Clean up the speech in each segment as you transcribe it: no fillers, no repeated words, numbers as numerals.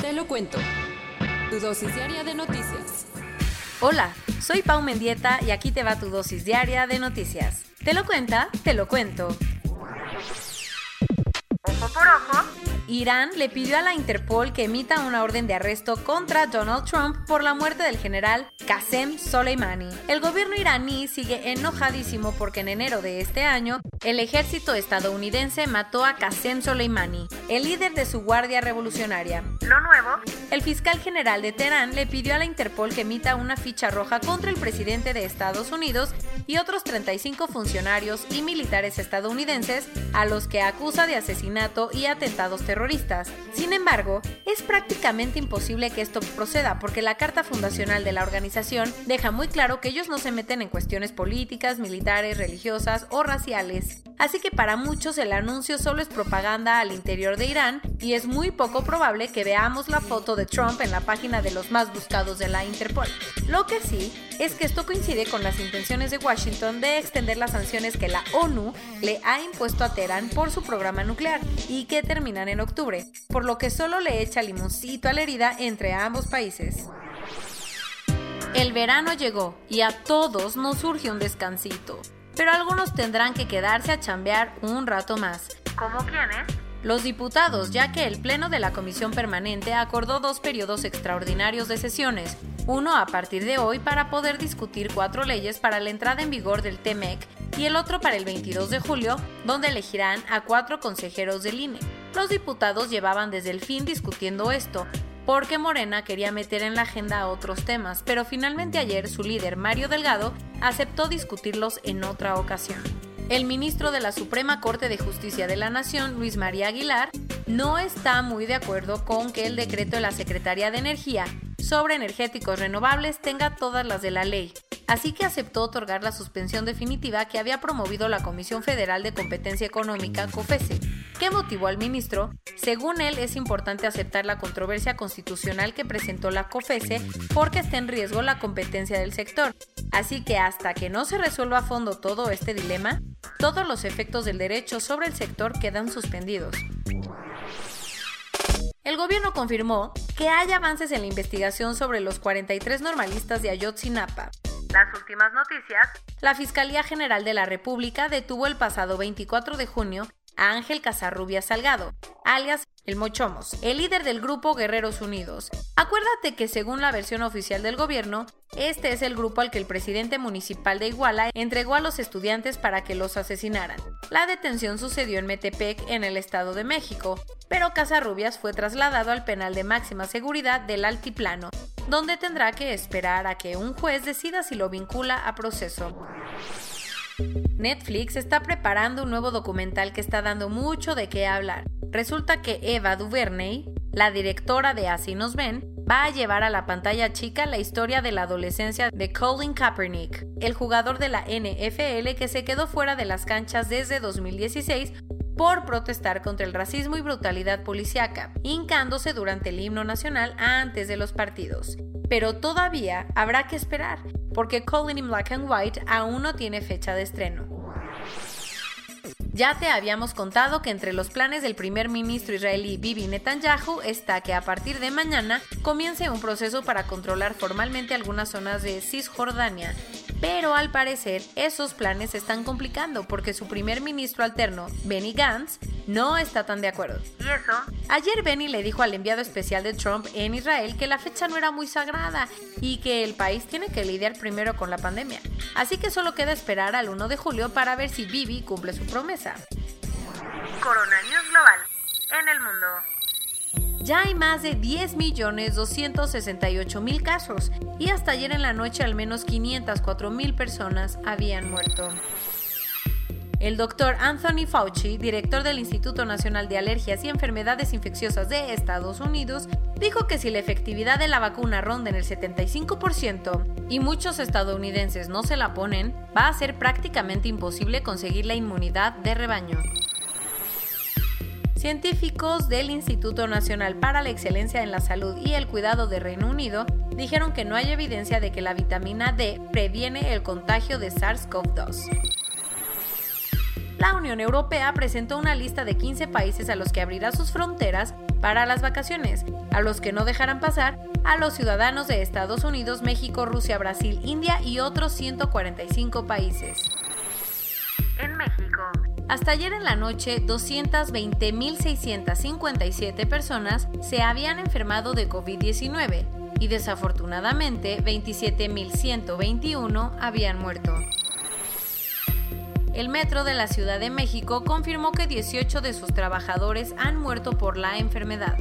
Te lo cuento. Tu dosis diaria de noticias. Hola, soy Pau Mendieta y aquí te va tu dosis diaria de noticias. Te lo cuenta, te lo cuento. Ojo por ojo. Irán le pidió a la Interpol que emita una orden de arresto contra Donald Trump por la muerte del general Qasem Soleimani. El gobierno iraní sigue enojadísimo porque en enero de este año, el ejército estadounidense mató a Qasem Soleimani, el líder de su guardia revolucionaria. Lo nuevo, el fiscal general de Teherán le pidió a la Interpol que emita una ficha roja contra el presidente de Estados Unidos y otros 35 funcionarios y militares estadounidenses a los que acusa de asesinato y atentados terroristas. Sin embargo, es prácticamente imposible que esto proceda porque la Carta Fundacional de la organización deja muy claro que ellos no se meten en cuestiones políticas, militares, religiosas o raciales. Así que para muchos el anuncio solo es propaganda al interior de Irán y es muy poco probable que veamos la foto de Trump en la página de los más buscados de la Interpol. Lo que sí es que esto coincide con las intenciones de Washington de extender las sanciones que la ONU le ha impuesto a Teherán por su programa nuclear y que terminan en octubre, por lo que solo le echa limoncito a la herida entre ambos países. El verano llegó y a todos nos surge un descansito, pero algunos tendrán que quedarse a chambear un rato más. ¿Cómo quiénes? Los diputados, ya que el Pleno de la Comisión Permanente acordó 2 periodos extraordinarios de sesiones, uno a partir de hoy para poder discutir 4 leyes para la entrada en vigor del TMEC y el otro para el 22 de julio, donde elegirán a 4 consejeros del INE. Los diputados llevaban desde el fin discutiendo esto, porque Morena quería meter en la agenda otros temas, pero finalmente ayer su líder, Mario Delgado, aceptó discutirlos en otra ocasión. El ministro de la Suprema Corte de Justicia de la Nación, Luis María Aguilar, no está muy de acuerdo con que el decreto de la Secretaría de Energía sobre energéticos renovables tenga todas las de la ley, así que aceptó otorgar la suspensión definitiva que había promovido la Comisión Federal de Competencia Económica, Cofece. ¿Qué motivó al ministro? Según él, es importante aceptar la controversia constitucional que presentó la Cofece porque está en riesgo la competencia del sector. Así que hasta que no se resuelva a fondo todo este dilema, todos los efectos del derecho sobre el sector quedan suspendidos. El gobierno confirmó que hay avances en la investigación sobre los 43 normalistas de Ayotzinapa. Las últimas noticias. La Fiscalía General de la República detuvo el pasado 24 de junio a Ángel Casarrubias Salgado, alias el Mochomos, el líder del grupo Guerreros Unidos. Acuérdate que según la versión oficial del gobierno, este es el grupo al que el presidente municipal de Iguala entregó a los estudiantes para que los asesinaran. La detención sucedió en Metepec, en el Estado de México, pero Casarrubias fue trasladado al penal de máxima seguridad del Altiplano, donde tendrá que esperar a que un juez decida si lo vincula a proceso. Netflix está preparando un nuevo documental que está dando mucho de qué hablar. Resulta que Eva Duvernay, la directora de Así Nos Ven, va a llevar a la pantalla chica la historia de la adolescencia de Colin Kaepernick, el jugador de la NFL que se quedó fuera de las canchas desde 2016 por protestar contra el racismo y brutalidad policíaca, hincándose durante el himno nacional antes de los partidos. Pero todavía habrá que esperar, porque Colin in Black and White aún no tiene fecha de estreno. Ya te habíamos contado que entre los planes del primer ministro israelí Bibi Netanyahu está que a partir de mañana comience un proceso para controlar formalmente algunas zonas de Cisjordania, pero al parecer esos planes se están complicando porque su primer ministro alterno, Benny Gantz, no está tan de acuerdo. ¿Y eso? Ayer Benny le dijo al enviado especial de Trump en Israel que la fecha no era muy sagrada y que el país tiene que lidiar primero con la pandemia. Así que solo queda esperar al 1 de julio para ver si Bibi cumple su promesa. Corona News Global, en el mundo. Ya hay más de 10.268.000 casos y hasta ayer en la noche al menos 504.000 personas habían muerto. El doctor Anthony Fauci, director del Instituto Nacional de Alergias y Enfermedades Infecciosas de Estados Unidos, dijo que si la efectividad de la vacuna ronda en el 75% y muchos estadounidenses no se la ponen, va a ser prácticamente imposible conseguir la inmunidad de rebaño. Científicos del Instituto Nacional para la Excelencia en la Salud y el Cuidado de Reino Unido dijeron que no hay evidencia de que la vitamina D previene el contagio de SARS-CoV-2. La Unión Europea presentó una lista de 15 países a los que abrirá sus fronteras para las vacaciones, a los que no dejarán pasar a los ciudadanos de Estados Unidos, México, Rusia, Brasil, India y otros 145 países. En México, hasta ayer en la noche, 220.657 personas se habían enfermado de COVID-19 y desafortunadamente 27.121 habían muerto. El Metro de la Ciudad de México confirmó que 18 de sus trabajadores han muerto por la enfermedad.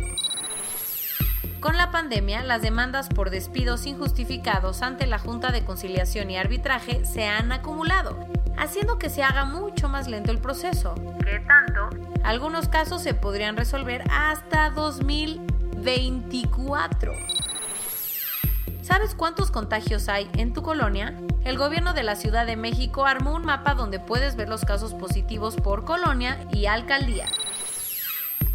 Con la pandemia, las demandas por despidos injustificados ante la Junta de Conciliación y Arbitraje se han acumulado, haciendo que se haga mucho más lento el proceso. ¿Qué tanto? Algunos casos se podrían resolver hasta 2024. ¿Sabes cuántos contagios hay en tu colonia? El gobierno de la Ciudad de México armó un mapa donde puedes ver los casos positivos por colonia y alcaldía.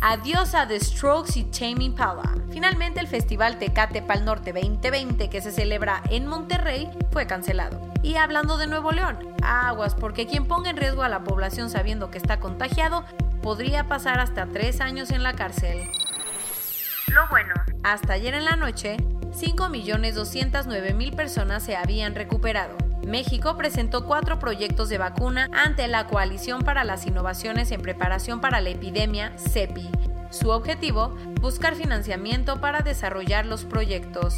Adiós a The Strokes y Tame Impala. Finalmente, el festival Tecate Pal Norte 2020 que se celebra en Monterrey fue cancelado. Y hablando de Nuevo León, aguas, porque quien ponga en riesgo a la población sabiendo que está contagiado podría pasar hasta 3 años en la cárcel. Lo bueno, hasta ayer en la noche, 5.209.000 personas se habían recuperado. México presentó 4 proyectos de vacuna ante la Coalición para las Innovaciones en Preparación para la Epidemia, CEPI. Su objetivo, buscar financiamiento para desarrollar los proyectos.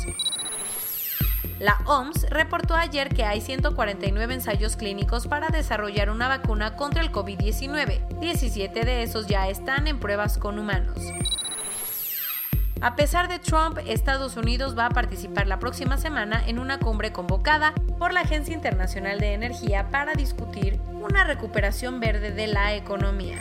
La OMS reportó ayer que hay 149 ensayos clínicos para desarrollar una vacuna contra el COVID-19. 17 de esos ya están en pruebas con humanos. A pesar de Trump, Estados Unidos va a participar la próxima semana en una cumbre convocada por la Agencia Internacional de Energía para discutir una recuperación verde de la economía.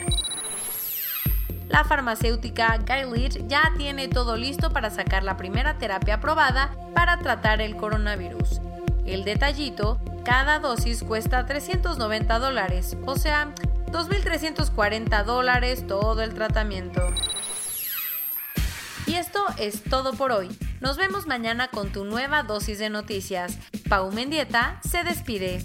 La farmacéutica Gilead ya tiene todo listo para sacar la primera terapia aprobada para tratar el coronavirus. El detallito, cada dosis cuesta $390, o sea, $2,340 todo el tratamiento. Y esto es todo por hoy. Nos vemos mañana con tu nueva dosis de noticias. Pau Mendieta se despide.